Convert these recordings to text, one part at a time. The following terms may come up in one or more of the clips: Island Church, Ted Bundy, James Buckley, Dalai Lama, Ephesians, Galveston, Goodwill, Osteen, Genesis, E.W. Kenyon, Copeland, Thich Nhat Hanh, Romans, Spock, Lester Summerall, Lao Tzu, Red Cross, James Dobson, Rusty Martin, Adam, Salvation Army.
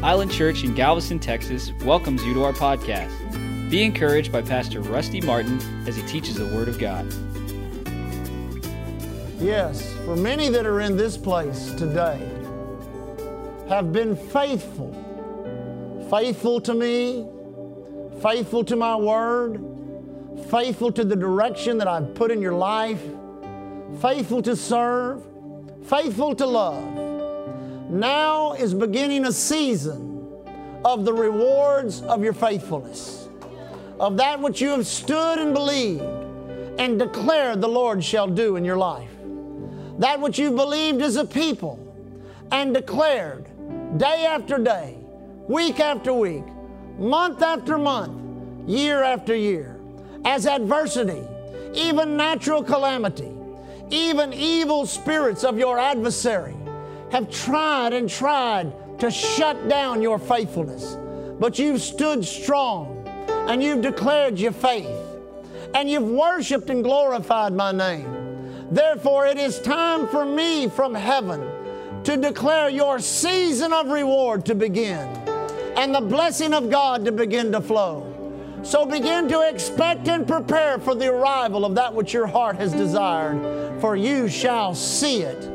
Island Church in Galveston, Texas welcomes you to our podcast. Be encouraged by Pastor Rusty Martin as he teaches the Word of God. Yes, for many that are in this place today have been faithful. Faithful to me, faithful to my word, faithful to the direction that I've put in your life, faithful to serve, faithful to love. Now is beginning a season of the rewards of your faithfulness, of that which you have stood and believed and declared the Lord shall do in your life. That which you believed as a people and declared day after day, week after week, month after month, year after year, as adversity, even natural calamity, even evil spirits of your adversary have tried and tried to shut down your faithfulness. But you've stood strong and you've declared your faith and you've worshiped and glorified my name. Therefore, it is time for me from heaven to declare your season of reward to begin and the blessing of God to begin to flow. So begin to expect and prepare for the arrival of that which your heart has desired, for you shall see it,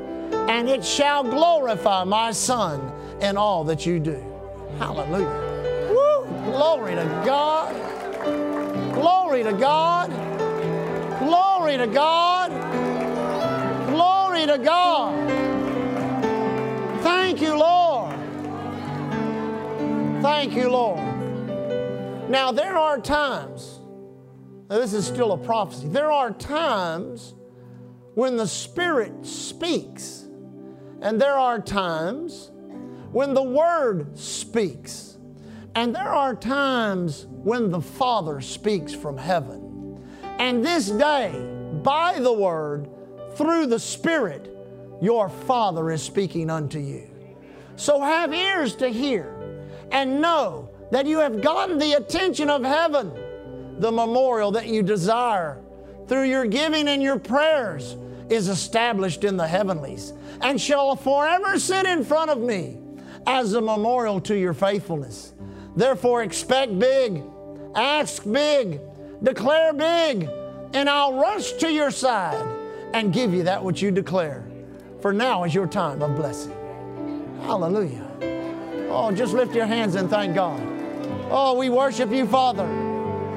and it shall glorify my Son in all that you do. Hallelujah. Woo! Glory to God. Glory to God. Glory to God. Glory to God. Thank you, Lord. Thank you, Lord. Now, there are times, this is still a prophecy, there are times when the Spirit speaks, and there are times when the Word speaks, and there are times when the Father speaks from heaven. And this day, by the Word, through the Spirit, your Father is speaking unto you. So have ears to hear and know that you have gotten the attention of heaven, the memorial that you desire through your giving and your prayers is established in the heavenlies and shall forever sit in front of me as a memorial to your faithfulness. Therefore, expect big, ask big, declare big, and I'll rush to your side and give you that which you declare. For now is your time of blessing. Hallelujah. Oh, just lift your hands and thank God. Oh, we worship you, Father.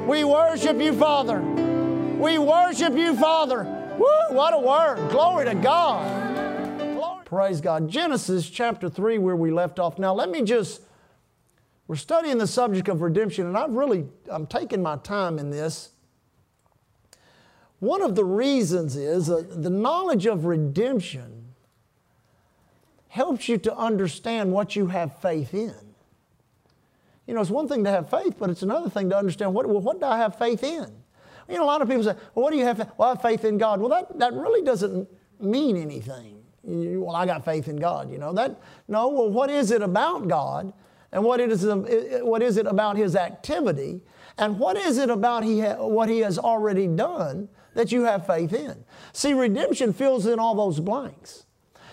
We worship you, Father. We worship you, Father. Woo, what a word. Glory to God. Glory. Praise God. Genesis chapter 3, where we left off. Now, we're studying the subject of redemption, and I'm taking my time in this. One of the reasons is the knowledge of redemption helps you to understand what you have faith in. You know, it's one thing to have faith, but it's another thing to understand, what do I have faith in? You know, a lot of people say, well, what do you have? Well, I have faith in God. Well, that really doesn't mean anything. Well, I got faith in God, you know. Well, what is it about God? And what is it about His activity? And what is it about what He has already done that you have faith in? See, redemption fills in all those blanks.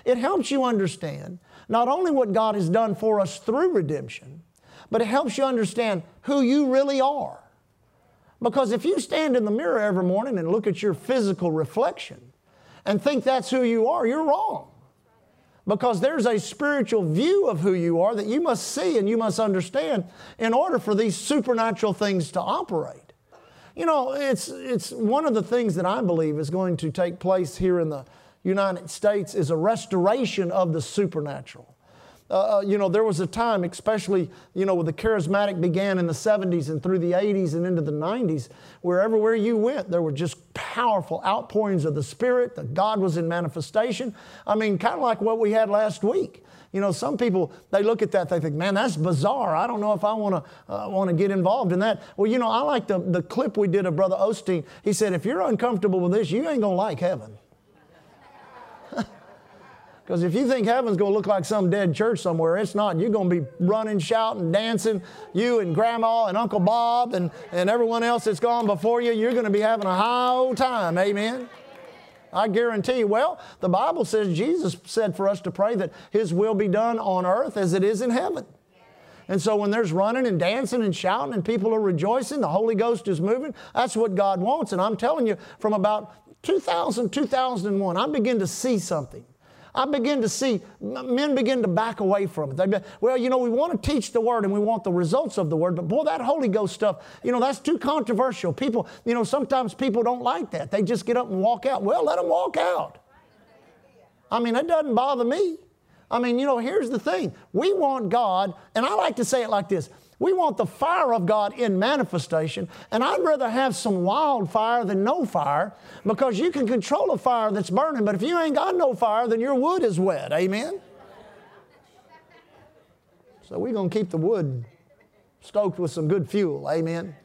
It helps you understand not only what God has done for us through redemption, but it helps you understand who you really are. Because if you stand in the mirror every morning and look at your physical reflection and think that's who you are, you're wrong. Because there's a spiritual view of who you are that you must see and you must understand in order for these supernatural things to operate. You know, it's one of the things that I believe is going to take place here in the United States is a restoration of the supernatural. You know, there was a time, especially, you know, with the charismatic began in the 70s and through the 80s and into the 90s, where everywhere you went, there were just powerful outpourings of the Spirit, that God was in manifestation. I mean, kind of like what we had last week. You know, some people, they look at that, they think, man, that's bizarre. I don't know if I want to get involved in that. Well, you know, I like the clip we did of Brother Osteen. He said, if you're uncomfortable with this, you ain't going to like heaven. Because if you think heaven's going to look like some dead church somewhere, it's not. You're going to be running, shouting, dancing, you and Grandma and Uncle Bob and everyone else that's gone before you. You're going to be having a high old time. Amen? I guarantee you. Well, the Bible says Jesus said for us to pray that His will be done on earth as it is in heaven. And so when there's running and dancing and shouting and people are rejoicing, the Holy Ghost is moving, that's what God wants. And I'm telling you, from about 2000, 2001, I began to see something. I begin to see men begin to back away from it. They be, well, you know, we want to teach the Word and we want the results of the Word, but boy, that Holy Ghost stuff, you know, that's too controversial. People, you know, sometimes people don't like that. They just get up and walk out. Well, let them walk out. I mean, that doesn't bother me. I mean, you know, here's the thing. We want God, and I like to say it like this. We want the fire of God in manifestation, and I'd rather have some wild fire than no fire, because you can control a fire that's burning, but if you ain't got no fire, then your wood is wet. Amen? So we're going to keep the wood stoked with some good fuel. Amen?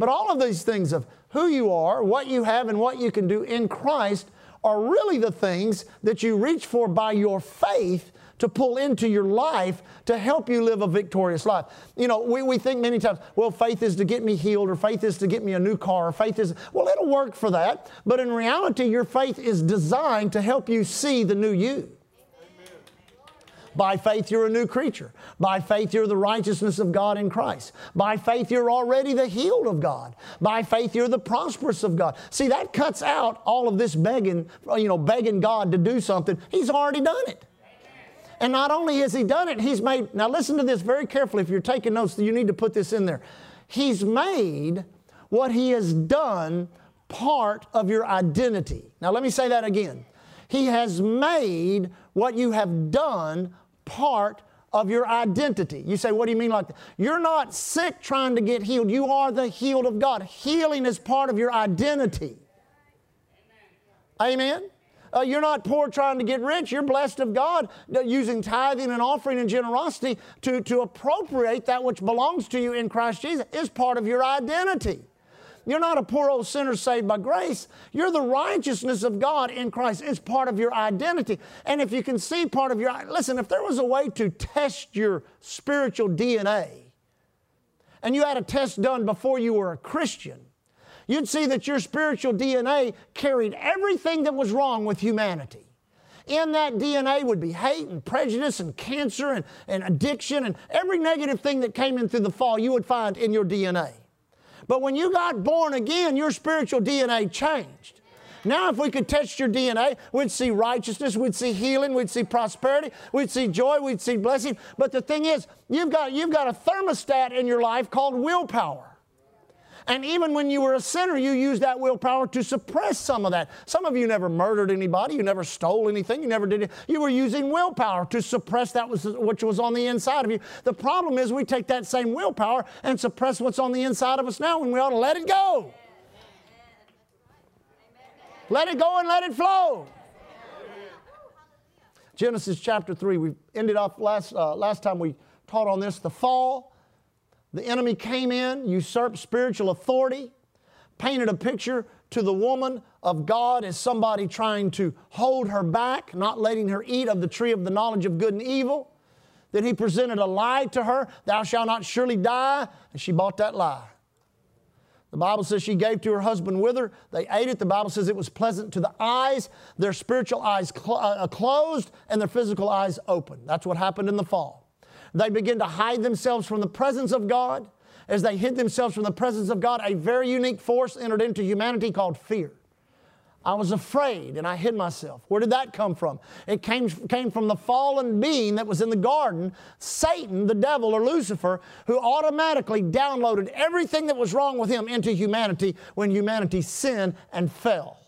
But all of these things of who you are, what you have, and what you can do in Christ are really the things that you reach for by your faith to pull into your life to help you live a victorious life. You know, we think many times, well, faith is to get me healed, or faith is to get me a new car, or faith is, well, it'll work for that. But in reality, your faith is designed to help you see the new you. By faith, you're a new creature. By faith, you're the righteousness of God in Christ. By faith, you're already the healed of God. By faith, you're the prosperous of God. See, that cuts out all of this begging, you know, begging God to do something. He's already done it. And not only has He done it, He's made, now listen to this very carefully. If you're taking notes, you need to put this in there. He's made what He has done part of your identity. Now let me say that again. He has made what you have done part of your identity. You say, what do you mean like that? You're not sick trying to get healed. You are the healed of God. Healing is part of your identity. Amen? You're not poor trying to get rich. You're blessed of God using tithing and offering and generosity to appropriate that which belongs to you in Christ Jesus is part of your identity. You're not a poor old sinner saved by grace. You're the righteousness of God in Christ. It's part of your identity. And if you can see part of your, listen, if there was a way to test your spiritual DNA and you had a test done before you were a Christian, you'd see that your spiritual DNA carried everything that was wrong with humanity. In that DNA would be hate and prejudice and cancer and addiction and every negative thing that came in through the fall you would find in your DNA. But when you got born again, your spiritual DNA changed. Now if we could test your DNA, we'd see righteousness, we'd see healing, we'd see prosperity, we'd see joy, we'd see blessing. But the thing is, you've got a thermostat in your life called willpower. And even when you were a sinner, you used that willpower to suppress some of that. Some of you never murdered anybody. You never stole anything. You never did it. You were using willpower to suppress that which was on the inside of you. The problem is we take that same willpower and suppress what's on the inside of us now when we ought to let it go. Let it go and let it flow. Genesis chapter 3. We ended off last time we taught on this, the fall. The enemy came in, usurped spiritual authority, painted a picture to the woman of God as somebody trying to hold her back, not letting her eat of the tree of the knowledge of good and evil. Then he presented a lie to her, thou shalt not surely die, and she bought that lie. The Bible says she gave to her husband with her. They ate it. The Bible says it was pleasant to the eyes, their spiritual eyes closed and their physical eyes open. That's what happened in the fall. They begin to hide themselves from the presence of God. As they hid themselves from the presence of God, a very unique force entered into humanity called fear. I was afraid and I hid myself. Where did that come from? It came from the fallen being that was in the garden, Satan, the devil, or Lucifer, who automatically downloaded everything that was wrong with him into humanity when humanity sinned and fell.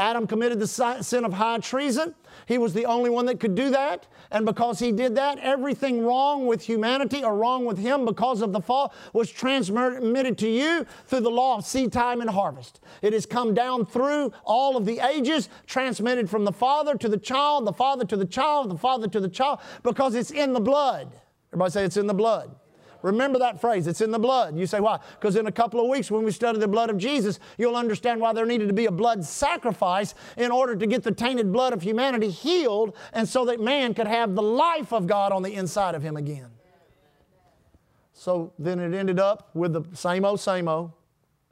Adam committed the sin of high treason. He was the only one that could do that. And because he did that, everything wrong with humanity or wrong with him because of the fall was transmitted to you through the law of seed time and harvest. It has come down through all of the ages, transmitted from the father to the child, the father to the child, the father to the child, because it's in the blood. Everybody say it's in the blood. Remember that phrase, it's in the blood. You say, why? Because in a couple of weeks when we study the blood of Jesus, you'll understand why there needed to be a blood sacrifice in order to get the tainted blood of humanity healed and so that man could have the life of God on the inside of him again. So then it ended up with the same old,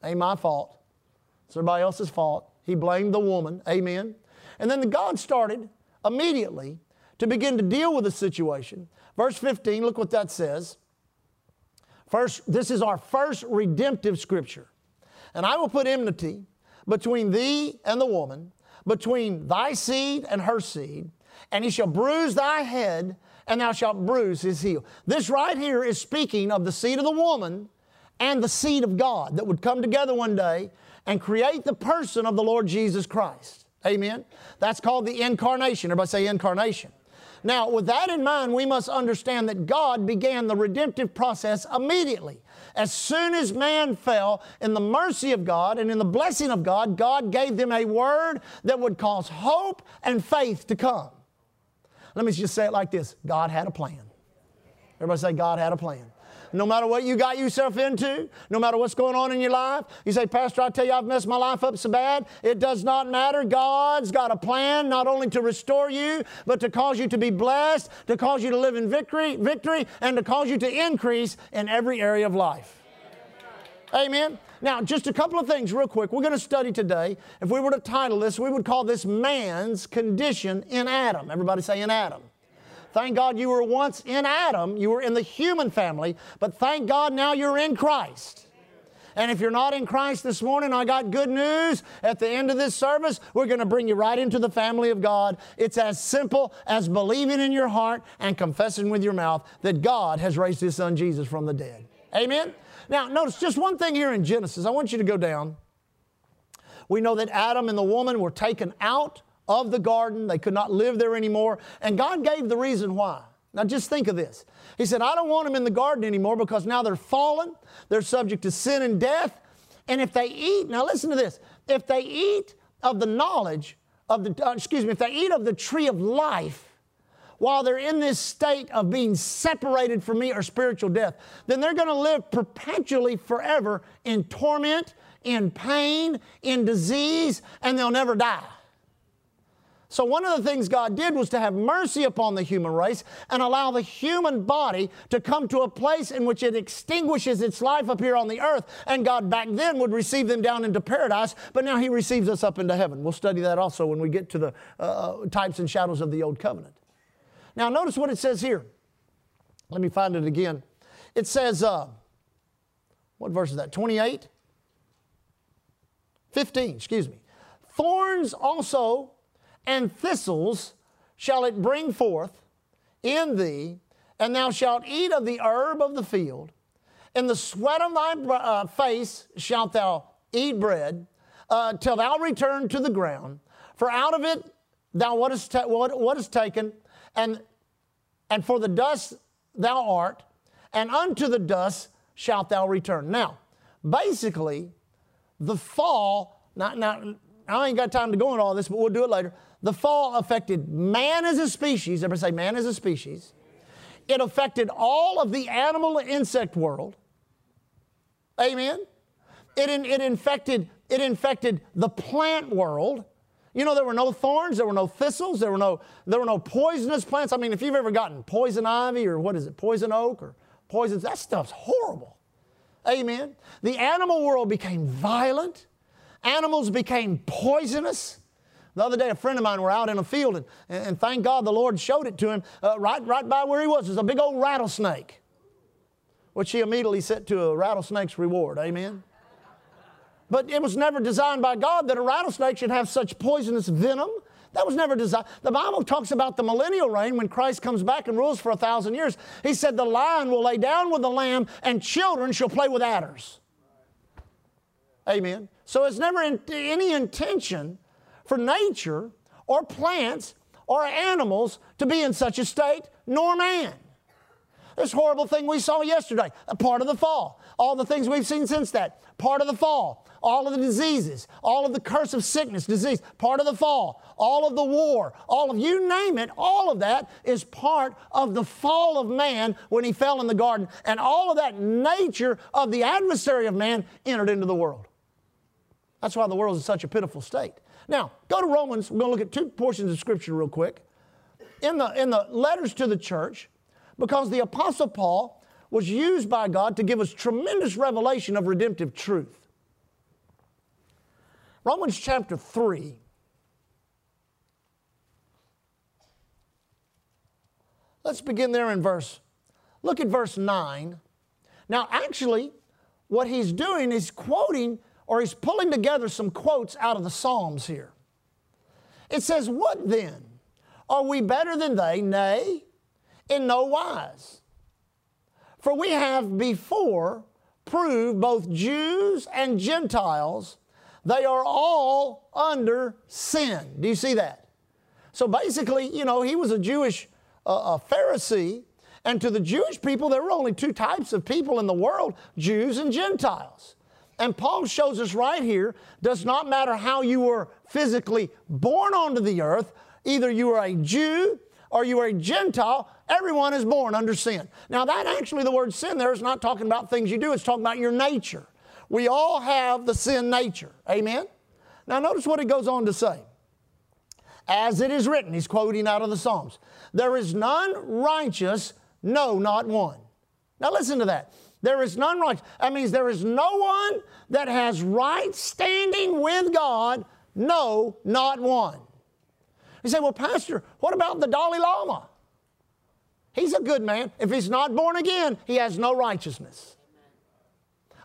ain't my fault. It's everybody else's fault. He blamed the woman, amen. And then God started immediately to begin to deal with the situation. Verse 15, look what that says. This is our first redemptive scripture. And I will put enmity between thee and the woman, between thy seed and her seed, and he shall bruise thy head, and thou shalt bruise his heel. This right here is speaking of the seed of the woman and the seed of God that would come together one day and create the person of the Lord Jesus Christ. Amen? That's called the incarnation. Everybody say incarnation. Now, with that in mind, we must understand that God began the redemptive process immediately. As soon as man fell, in the mercy of God and in the blessing of God, God gave them a word that would cause hope and faith to come. Let me just say it like this. God had a plan. Everybody say, God had a plan. No matter what you got yourself into, no matter what's going on in your life, you say, Pastor, I tell you, I've messed my life up so bad. It does not matter. God's got a plan not only to restore you, but to cause you to be blessed, to cause you to live in victory, and to cause you to increase in every area of life. Amen. Now, just a couple of things real quick. We're going to study today. If we were to title this, we would call this man's condition in Adam. Everybody say in Adam. Thank God you were once in Adam. You were in the human family, but thank God now you're in Christ. And if you're not in Christ this morning, I got good news. At the end of this service, we're going to bring you right into the family of God. It's as simple as believing in your heart and confessing with your mouth that God has raised His Son Jesus from the dead. Amen? Now, notice just one thing here in Genesis. I want you to go down. We know that Adam and the woman were taken out of the garden. They could not live there anymore. And God gave the reason why. Now just think of this. He said, I don't want them in the garden anymore because now they're fallen. They're subject to sin and death. And if they eat, now listen to this. If they eat of the knowledge of the, if they eat of the tree of life while they're in this state of being separated from me or spiritual death, then they're going to live perpetually forever in torment, in pain, in disease, and they'll never die. So one of the things God did was to have mercy upon the human race and allow the human body to come to a place in which it extinguishes its life up here on the earth. And God back then would receive them down into paradise, but now He receives us up into heaven. We'll study that also when we get to the types and shadows of the Old Covenant. Now notice what it says here. Let me find it again. It says, what verse is that? 28? 15, excuse me. Thorns also and thistles shall it bring forth in thee, and thou shalt eat of the herb of the field. In the sweat of thy face shalt thou eat bread, till thou return to the ground. For out of it thou what is taken, and for the dust thou art, and unto the dust shalt thou return. Now, basically, the fall, I ain't got time to go into all this, but we'll do it later. The fall affected man as a species. Everybody say man as a species. It affected all of the animal and insect world. Amen. It infected the plant world. You know, there were no thorns, there were no thistles, there were no poisonous plants. I mean, if you've ever gotten poison ivy or what is it, poison oak or poison, that stuff's horrible. Amen. The animal world became violent. Animals became poisonous. The other day, a friend of mine were out in a field, and thank God the Lord showed it to him right by where he was. There's a big old rattlesnake, which he immediately set to a rattlesnake's reward. Amen. But it was never designed by God that a rattlesnake should have such poisonous venom. That was never designed. The Bible talks about the millennial reign when Christ comes back and rules for 1,000 years. He said, the lion will lay down with the lamb, and children shall play with adders. Amen. So it's never any intention for nature or plants or animals to be in such a state, nor man. This horrible thing we saw yesterday, a part of the fall. All the things we've seen since that, part of the fall. All of the diseases, all of the curse of sickness, disease, part of the fall, all of the war, all of, you name it, all of that is part of the fall of man when he fell in the garden. And all of that nature of the adversary of man entered into the world. That's why the world is in such a pitiful state. Now, go to Romans. We're going to look at two portions of Scripture real quick. In the letters to the church, because the Apostle Paul was used by God to give us tremendous revelation of redemptive truth. Romans chapter 3. Let's begin there in verse. Look at verse 9. Now, actually, what he's doing is quoting, or he's pulling together some quotes out of the Psalms here. It says, "What then? Are we better than they? Nay, in no wise. For we have before proved both Jews and Gentiles, they are all under sin." Do you see that? So basically, you know, he was a Jewish a Pharisee, and to the Jewish people, there were only two types of people in the world, Jews and Gentiles. And Paul shows us right here, does not matter how you were physically born onto the earth, either you are a Jew or you are a Gentile, everyone is born under sin. Now that actually, the word sin there is not talking about things you do, it's talking about your nature. We all have the sin nature, amen? Now notice what it goes on to say. "As it is written," he's quoting out of the Psalms, "there is none righteous, no, not one." Now listen to that. There is none righteous. That means there is no one that has right standing with God. No, not one. You say, "Well, Pastor, what about the Dalai Lama? He's a good man. If he's not born again, he has no righteousness."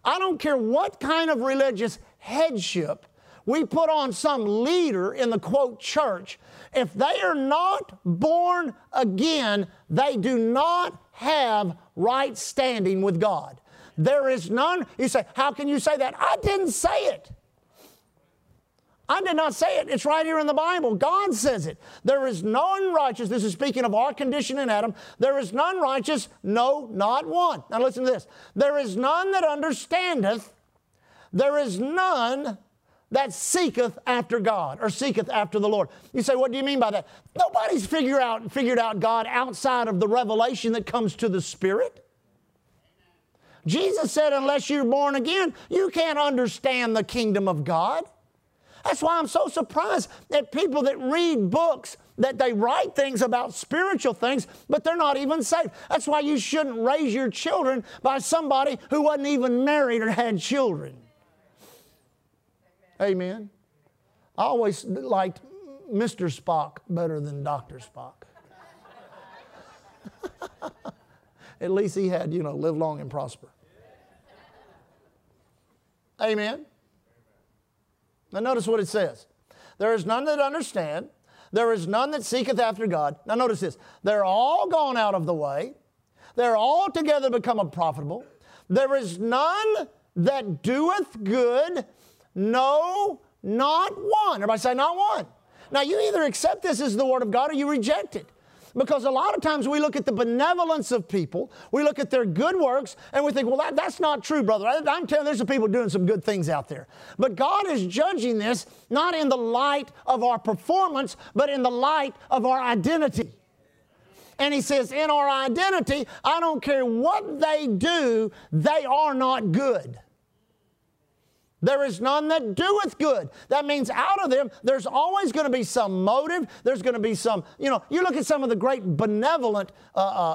I don't care what kind of religious headship we put on some leader in the quote church. If they are not born again, they do not have right standing with God. There is none. You say, "How can you say that?" I didn't say it. I did not say it. It's right here in the Bible. God says it. "There is none righteous." This is speaking of our condition in Adam. "There is none righteous, no, not one." Now listen to this. "There is none that understandeth. There is none that seeketh after God," or seeketh after the Lord. You say, "What do you mean by that?" Nobody's figured out God outside of the revelation that comes to the Spirit. Jesus said, unless you're born again, you can't understand the kingdom of God. That's why I'm so surprised at people that read books, that they write things about spiritual things, but they're not even saved. That's why you shouldn't raise your children by somebody who wasn't even married or had children. Amen. I always liked Mr. Spock better than Dr. Spock. At least he had, you know, live long and prosper. Amen. Now notice what it says. "There is none that understand. There is none that seeketh after God." Now notice this. "They're all gone out of the way. They're all together become unprofitable. There is none that doeth good. No, not one." Everybody say, not one. Now, you either accept this as the Word of God or you reject it. Because a lot of times we look at the benevolence of people, we look at their good works, and we think, well, that's not true, brother. I'm telling you, there's some people doing some good things out there. But God is judging this not in the light of our performance, but in the light of our identity. And He says, in our identity, I don't care what they do, they are not good. "There is none that doeth good." That means out of them, there's always going to be some motive. There's going to be some, you know, you look at some of the great benevolent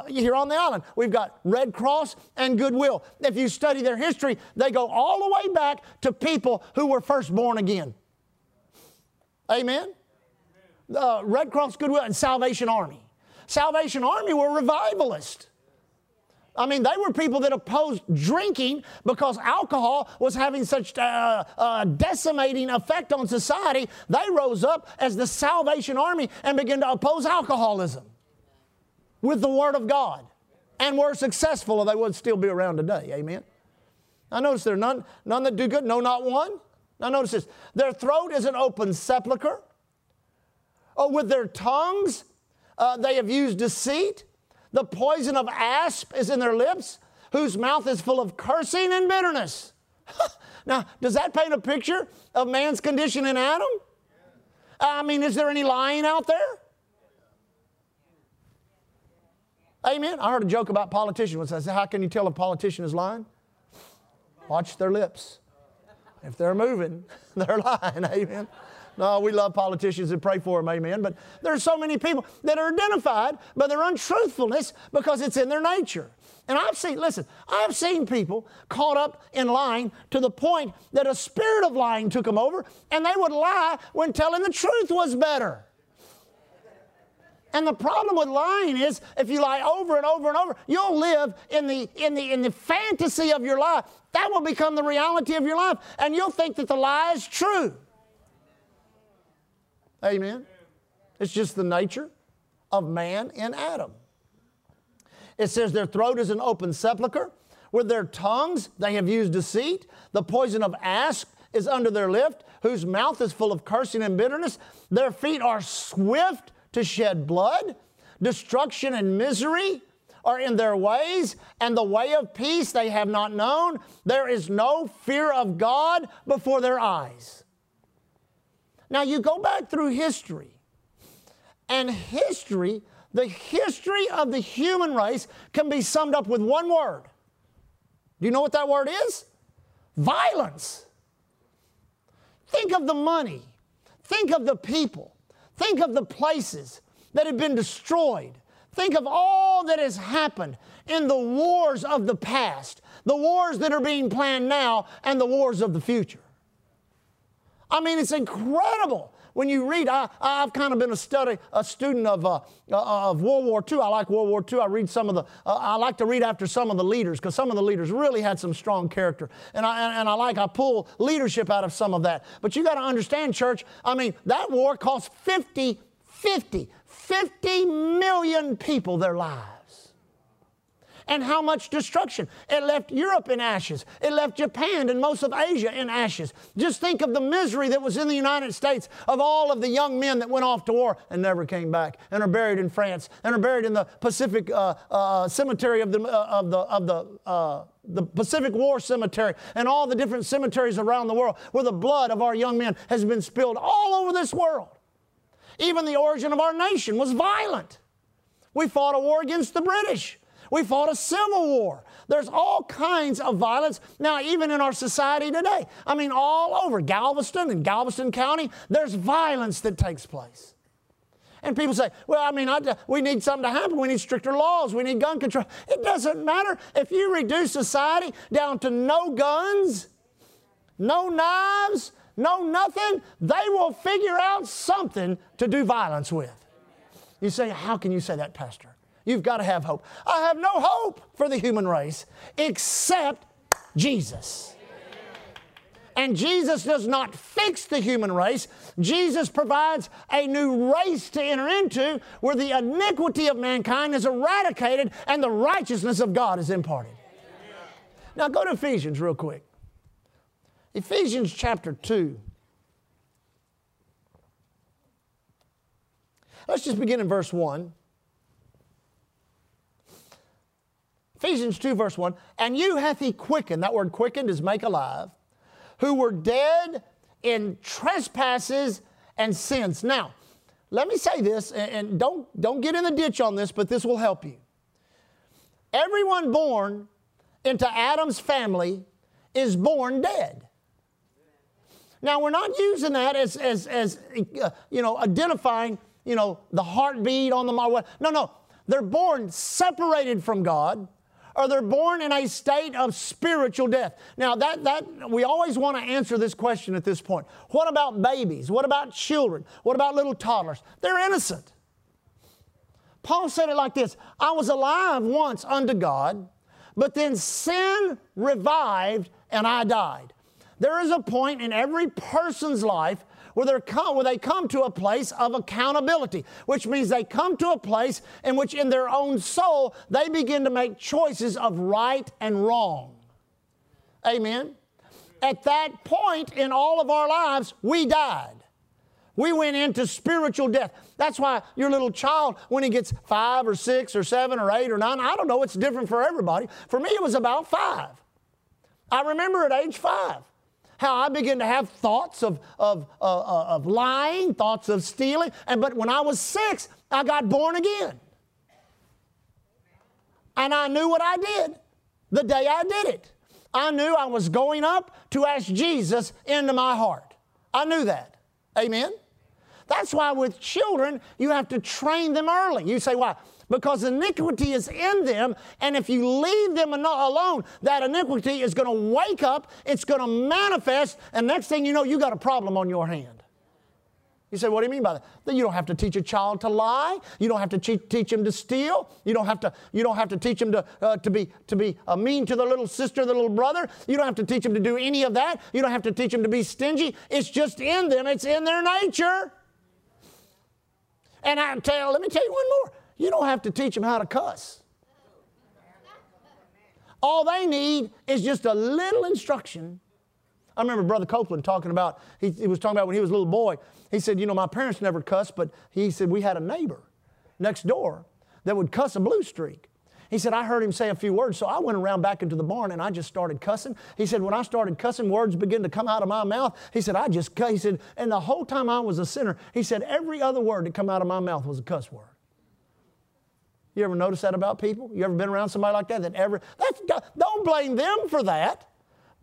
here on the island. We've got Red Cross and Goodwill. If you study their history, they go all the way back to people who were first born again. Amen? Red Cross, Goodwill, and Salvation Army. Salvation Army were revivalists. I mean, they were people that opposed drinking because alcohol was having such decimating effect on society. They rose up as the Salvation Army and began to oppose alcoholism with the Word of God, and were successful, or they would still be around today. Amen. Now notice there are none that do good, no, not one. Now notice this. "Their throat is an open sepulcher. Oh, with their tongues they have used deceit. The poison of asp is in their lips, whose mouth is full of cursing and bitterness." Now, does that paint a picture of man's condition in Adam? I mean, is there any lying out there? Amen. I heard a joke about politicians. I said, how can you tell a politician is lying? Watch their lips. If they're moving, they're lying. Amen. No, we love politicians and pray for them, amen. But there are so many people that are identified by their untruthfulness because it's in their nature. And I've seen people caught up in lying to the point that a spirit of lying took them over, and they would lie when telling the truth was better. And the problem with lying is if you lie over and over and over, you'll live in the fantasy of your life. That will become the reality of your life, and you'll think that the lie is true. Amen. It's just the nature of man in Adam. It says their throat is an open sepulcher. With their tongues they have used deceit. The poison of asp is under their lip, whose mouth is full of cursing and bitterness. Their feet are swift to shed blood. Destruction and misery are in their ways, and the way of peace they have not known. There is no fear of God before their eyes. Now you go back through history, and history, the history of the human race can be summed up with one word. Do you know what that word is? Violence. Think of the money. Think of the people. Think of the places that have been destroyed. Think of all that has happened in the wars of the past, the wars that are being planned now, and the wars of the future. I mean, it's incredible. When you read, I've kind of been a student of World War II. I like World War II. I like to read after some of the leaders, because some of the leaders really had some strong character. And I pull leadership out of some of that. But you got to understand, church, I mean, that war cost 50 million people their lives. And how much destruction. It left Europe in ashes. It left Japan and most of Asia in ashes. Just think of the misery that was in the United States of all of the young men that went off to war and never came back, and are buried in France, and are buried in the Pacific cemetery of the Pacific War Cemetery, and all the different cemeteries around the world where the blood of our young men has been spilled all over this world. Even the origin of our nation was violent. We fought a war against the British. We fought a civil war. There's all kinds of violence now, even in our society today. I mean, all over Galveston and Galveston County, there's violence that takes place. And people say, well, I mean, we need something to happen. We need stricter laws. We need gun control. It doesn't matter. If you reduce society down to no guns, no knives, no nothing, they will figure out something to do violence with. You say, how can you say that, Pastor? You've got to have hope. I have no hope for the human race except Jesus. And Jesus does not fix the human race. Jesus provides a new race to enter into where the iniquity of mankind is eradicated and the righteousness of God is imparted. Now go to Ephesians real quick. Ephesians chapter 2. Let's just begin in verse 1. Ephesians 2 verse 1, and you hath he quickened, that word quickened is make alive, who were dead in trespasses and sins. Now, let me say this, and don't get in the ditch on this, but this will help you. Everyone born into Adam's family is born dead. Now, we're not using that as identifying, the heartbeat on the... No. They're born separated from God, or they're born in a state of spiritual death. Now, that we always want to answer this question at this point. What about babies? What about children? What about little toddlers? They're innocent. Paul said it like this, I was alive once unto God, but then sin revived and I died. There is a point in every person's life where they come to a place of accountability, which means they come to a place in which in their own soul they begin to make choices of right and wrong. Amen? At that point in all of our lives, we died. We went into spiritual death. That's why your little child, when he gets 5 or 6 or 7 or 8 or 9, I don't know, it's different for everybody. For me, it was about 5. I remember at age 5. How I began to have thoughts of lying, thoughts of stealing. But when I was 6, I got born again. And I knew what I did the day I did it. I knew I was going up to ask Jesus into my heart. I knew that. Amen? That's why with children, you have to train them early. You say, why? Because iniquity is in them, and if you leave them alone, that iniquity is going to wake up, it's going to manifest, and next thing you know, you got a problem on your hand. You say, what do you mean by that? Then you don't have to teach a child to lie. You don't have to teach him to steal. You don't have to teach him to be mean to the little sister, the little brother. You don't have to teach him to do any of that. You don't have to teach him to be stingy. It's just in them. It's in their nature. And let me tell you one more. You don't have to teach them how to cuss. All they need is just a little instruction. I remember Brother Copeland talking about, he was talking about when he was a little boy. He said, you know, my parents never cussed, but he said we had a neighbor next door that would cuss a blue streak. He said, I heard him say a few words, so I went around back into the barn and I just started cussing. He said, when I started cussing, words began to come out of my mouth. He said, and the whole time I was a sinner, he said, every other word that come out of my mouth was a cuss word. You ever notice that about people? You ever been around somebody like that? Don't blame them for that.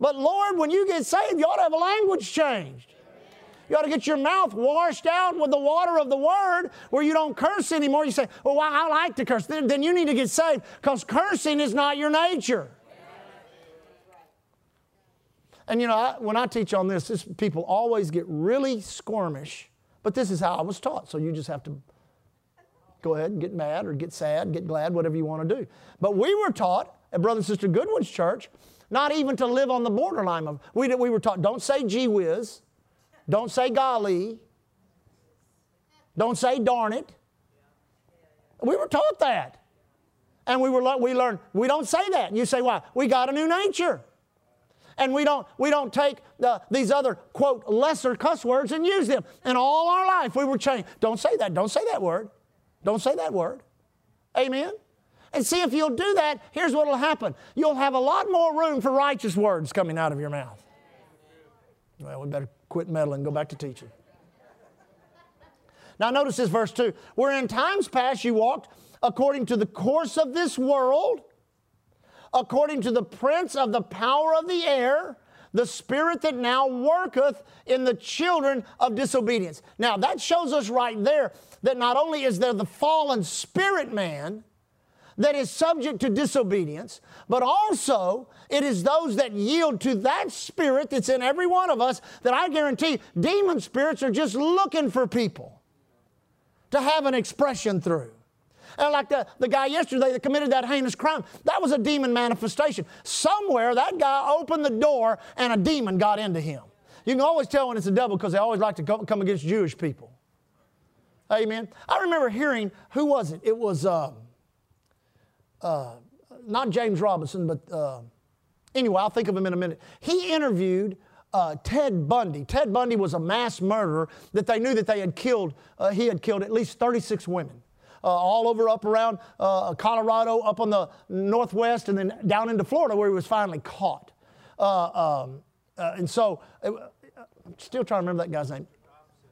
But Lord, when you get saved, you ought to have a language changed. You ought to get your mouth washed out with the water of the Word where you don't curse anymore. You say, well, I like to curse. Then you need to get saved because cursing is not your nature. And you know, when I teach on this, people always get really squirmish. But this is how I was taught. So you just have to go ahead and get mad or get sad, get glad, whatever you want to do. But we were taught at Brother and Sister Goodwin's church not even to live on the borderline of. We were taught, don't say gee whiz. Don't say golly. Don't say darn it. We were taught that. And we learned, we don't say that. And you say, why? We got a new nature. And we don't take these other, quote, lesser cuss words and use them. And all our life we were changed. Don't say that. Don't say that word. Don't say that word. Amen? And see, if you'll do that, here's what will happen. You'll have a lot more room for righteous words coming out of your mouth. Well, we better quit meddling and go back to teaching. Now notice this verse 2. Where in times past you walked according to the course of this world, according to the prince of the power of the air, the spirit that now worketh in the children of disobedience. Now that shows us right there that not only is there the fallen spirit man that is subject to disobedience, but also it is those that yield to that spirit that's in every one of us that I guarantee demon spirits are just looking for people to have an expression through. And like the guy yesterday that committed that heinous crime, that was a demon manifestation. Somewhere that guy opened the door and a demon got into him. You can always tell when it's the devil because they always like to come against Jewish people. Amen. I remember hearing, who was it? It was... not James Robinson, but anyway, I'll think of him in a minute. He interviewed Ted Bundy. Ted Bundy was a mass murderer that they knew that they had killed. He had killed at least 36 women all over up around Colorado, up on the northwest, and then down into Florida where he was finally caught. And so, I'm still trying to remember that guy's name.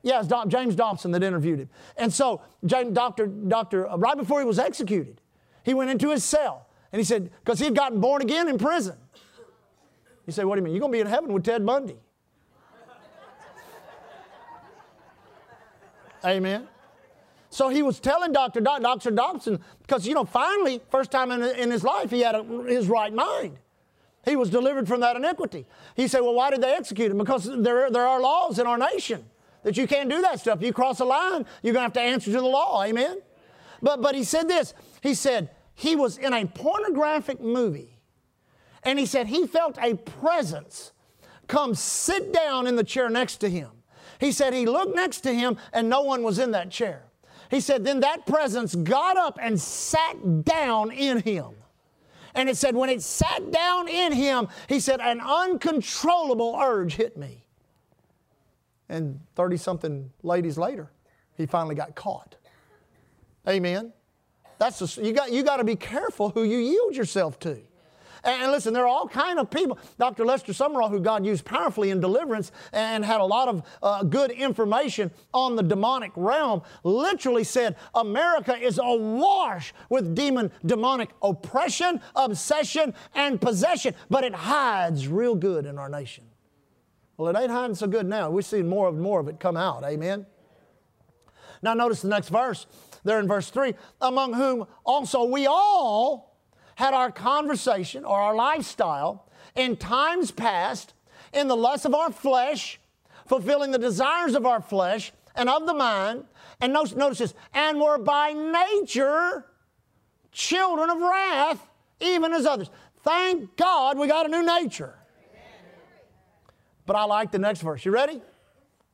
Yeah, it's James Dobson that interviewed him. And so, right before he was executed, he went into his cell, and he said, because he had gotten born again in prison. You say, what do you mean? You're going to be in heaven with Ted Bundy. Amen. So he was telling Dr. Dobson, because, you know, finally, first time in his life, he had his right mind. He was delivered from that iniquity. He said, well, why did they execute him? Because there are laws in our nation that you can't do that stuff. You cross a line, you're going to have to answer to the law. Amen. But he said this. He said he was in a pornographic movie, and he said he felt a presence come sit down in the chair next to him. He said he looked next to him, and no one was in that chair. He said then that presence got up and sat down in him. And it said when it sat down in him, he said an uncontrollable urge hit me. And 30-something ladies later, he finally got caught. Amen. You got to be careful who you yield yourself to. And listen, there are all kinds of people. Dr. Lester Summerall, who God used powerfully in deliverance and had a lot of good information on the demonic realm, literally said America is awash with demonic oppression, obsession, and possession, but it hides real good in our nation. Well, it ain't hiding so good now. We're seeing more of it come out. Amen. Now notice the next verse. There in verse 3, among whom also we all had our conversation or our lifestyle in times past in the lust of our flesh, fulfilling the desires of our flesh and of the mind. And notice this, and were by nature children of wrath, even as others. Thank God we got a new nature. But I like the next verse. You ready?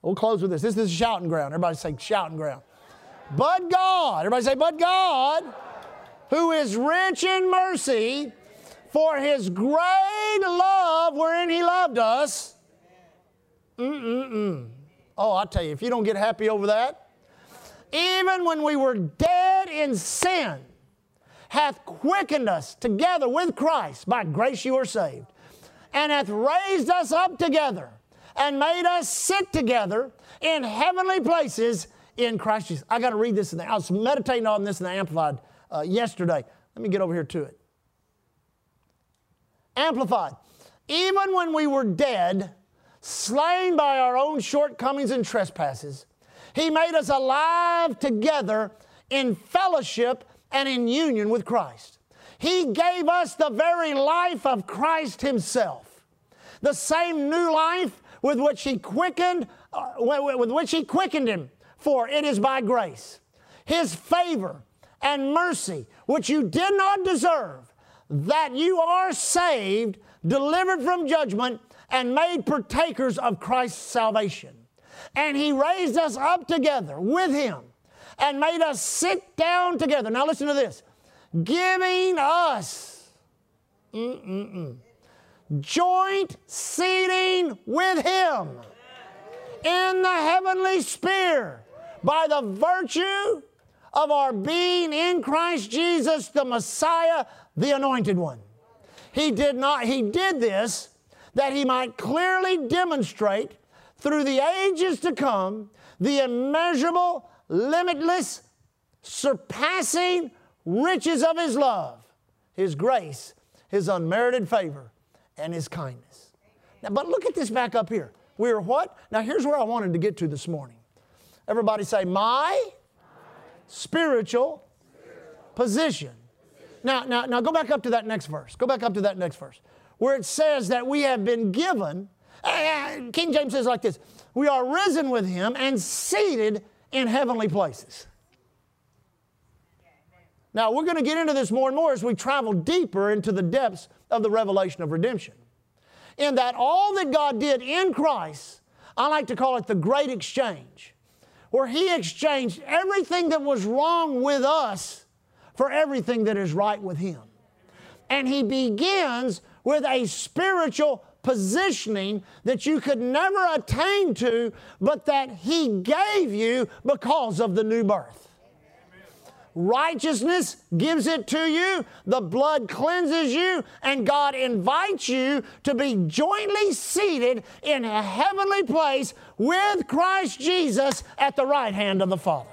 We'll close with this. This is shouting ground. Everybody say shouting ground. But God, everybody say, but God, who is rich in mercy, for His great love wherein He loved us. Oh, I tell you, if you don't get happy over that, even when we were dead in sin, hath quickened us together with Christ. By grace you are saved. And hath raised us up together and made us sit together in heavenly places in Christ Jesus. I got to read this. I was meditating on this in the Amplified yesterday. Let me get over here to it. Amplified. Even when we were dead, slain by our own shortcomings and trespasses, He made us alive together in fellowship and in union with Christ. He gave us the very life of Christ Himself, the same new life with which He quickened, Him, for it is by grace. His favor and mercy, which you did not deserve, that you are saved, delivered from judgment, and made partakers of Christ's salvation. And He raised us up together with Him and made us sit down together. Now listen to this. Giving us joint seating with Him in the heavenly sphere by the virtue of our being in Christ Jesus, the Messiah, the Anointed One. He did this that He might clearly demonstrate through the ages to come the immeasurable, limitless, surpassing riches of His love, His grace, His unmerited favor, and His kindness. Now, but look at this back up here. We are what? Now, here's where I wanted to get to this morning. Everybody say, my spiritual position. Now, go back up to that next verse. Go back up to that next verse where it says that we have been given, King James says like this, we are risen with Him and seated in heavenly places. Now, we're going to get into this more and more as we travel deeper into the depths of the revelation of redemption. In that all that God did in Christ, I like to call it the great exchange, where He exchanged everything that was wrong with us for everything that is right with Him. And He begins with a spiritual positioning that you could never attain to, but that He gave you because of the new birth. Righteousness gives it to you, the blood cleanses you, and God invites you to be jointly seated in a heavenly place with Christ Jesus at the right hand of the Father.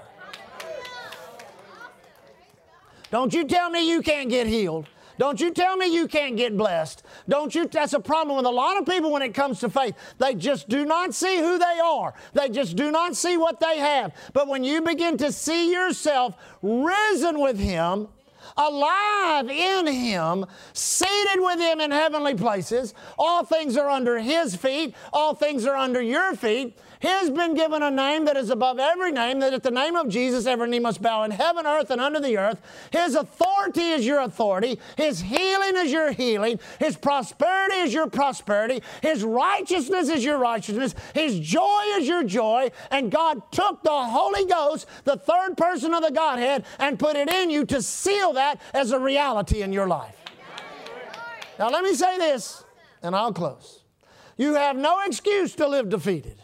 Don't you tell me you can't get healed. Don't you tell me you can't get blessed. That's a problem with a lot of people when it comes to faith. They just do not see who they are. They just do not see what they have. But when you begin to see yourself risen with Him, alive in Him, seated with Him in heavenly places, all things are under His feet, all things are under your feet. He has been given a name that is above every name, that at the name of Jesus every knee must bow in heaven, earth, and under the earth. His authority is your authority. His healing is your healing. His prosperity is your prosperity. His righteousness is your righteousness. His joy is your joy. And God took the Holy Ghost, the third person of the Godhead, and put it in you to seal that as a reality in your life. Now let me say this, and I'll close. You have no excuse to live defeated.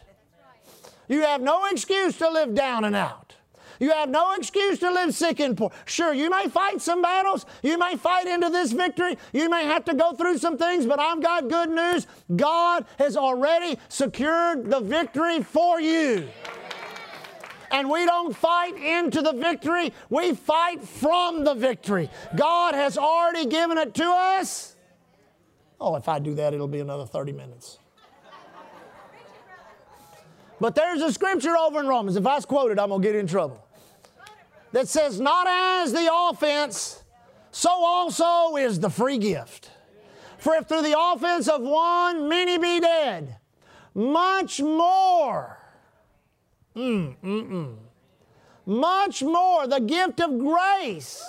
You have no excuse to live down and out. You have no excuse to live sick and poor. Sure, you may fight some battles. You may fight into this victory. You may have to go through some things, but I've got good news. God has already secured the victory for you. And we don't fight into the victory. We fight from the victory. God has already given it to us. Oh, if I do that, it'll be another 30 minutes. But there's a scripture over in Romans, if I quote it, I'm going to get in trouble, that says, not as the offense, so also is the free gift. For if through the offense of one many be dead, much more Much more, the gift of grace.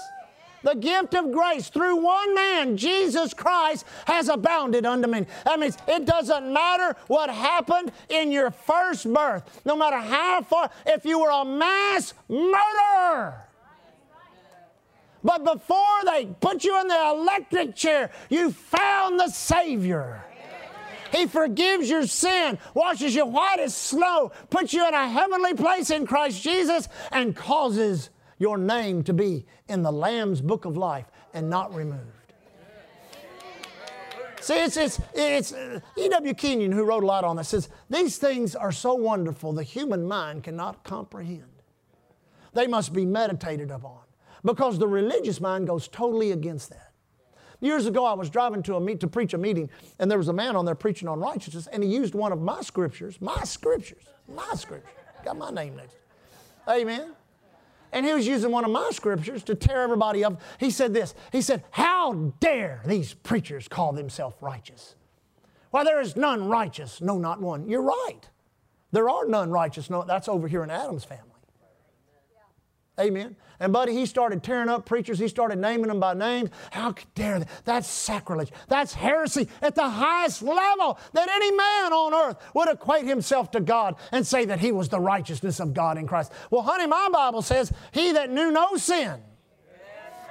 The gift of grace through one man, Jesus Christ, has abounded unto me. That means it doesn't matter what happened in your first birth. No matter how far, if you were a mass murderer. But before they put you in the electric chair, you found the Savior. He forgives your sin, washes you white as snow, puts you in a heavenly place in Christ Jesus, and causes your name to be in the Lamb's book of life and not removed. See, it's E.W. Kenyon, who wrote a lot on this, says, these things are so wonderful the human mind cannot comprehend. They must be meditated upon because the religious mind goes totally against that. Years ago, I was driving to preach a meeting, and there was a man on there preaching on righteousness, and he used one of my scriptures, got my name next. Amen. And he was using one of my scriptures to tear everybody up. He said this, he said, how dare these preachers call themselves righteous? Well, there is none righteous, no, not one. You're right. There are none righteous. No, that's over here in Adam's family. Amen. And buddy, he started tearing up preachers. He started naming them by names. How dare they? That's sacrilege. That's heresy at the highest level that any man on earth would equate himself to God and say that he was the righteousness of God in Christ. Well, honey, my Bible says he that knew no sin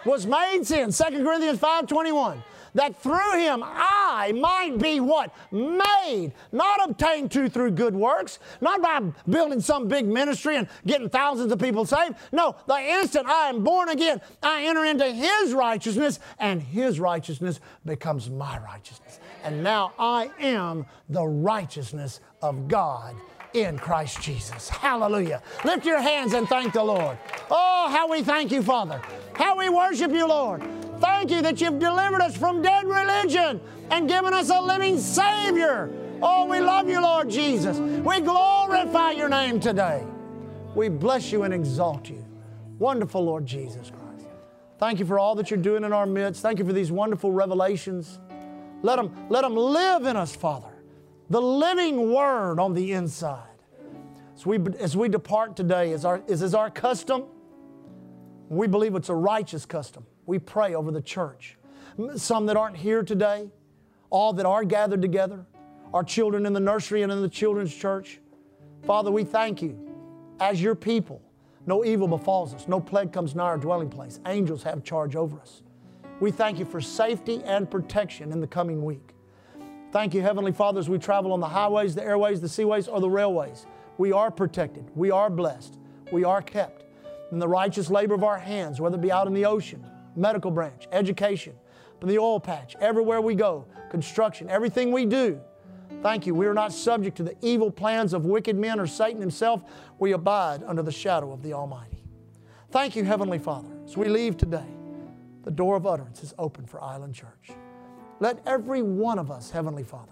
was made sin. 2 Corinthians 5:21. That through him I might be what? Made. Not obtained to through good works. Not by building some big ministry and getting thousands of people saved. No, the instant I am born again, I enter into his righteousness, and his righteousness becomes my righteousness. And now I am the righteousness of God in Christ Jesus. Hallelujah. Lift your hands and thank the Lord. Oh, how we thank you, Father. How we worship you, Lord. Thank you that you've delivered us from dead religion and given us a living Savior. Oh, we love you, Lord Jesus. We glorify your name today. We bless you and exalt you. Wonderful Lord Jesus Christ. Thank you for all that you're doing in our midst. Thank you for these wonderful revelations. Let them live in us, Father. The living Word on the inside. As we depart today, as is our custom, we believe it's a righteous custom. We pray over the church. Some that aren't here today, all that are gathered together, our children in the nursery and in the children's church. Father, we thank you. As your people, no evil befalls us. No plague comes nigh our dwelling place. Angels have charge over us. We thank you for safety and protection in the coming week. Thank you, Heavenly Father, as we travel on the highways, the airways, the seaways, or the railways. We are protected. We are blessed. We are kept. In the righteous labor of our hands, whether it be out in the ocean, medical branch, education, the oil patch, everywhere we go, construction, everything we do. Thank you. We are not subject to the evil plans of wicked men or Satan himself. We abide under the shadow of the Almighty. Thank you, Heavenly Father. As we leave today, the door of utterance is open for Island Church. Let every one of us, Heavenly Father,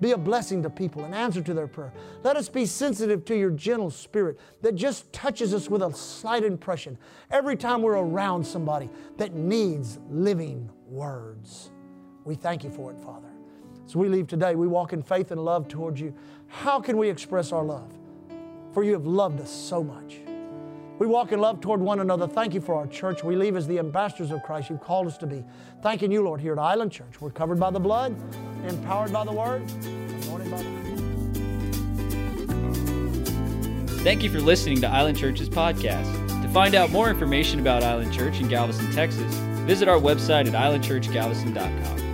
be a blessing to people and answer to their prayer. Let us be sensitive to your gentle spirit that just touches us with a slight impression every time we're around somebody that needs living words. We thank you for it, Father. As we leave today, we walk in faith and love towards you. How can we express our love? For you have loved us so much. We walk in love toward one another. Thank you for our church. We leave as the ambassadors of Christ you've called us to be. Thanking you, Lord, here at Island Church. We're covered by the blood, empowered by the Word, anointed by the Spirit. Thank you for listening to Island Church's podcast. To find out more information about Island Church in Galveston, Texas, visit our website at islandchurchgalveston.com.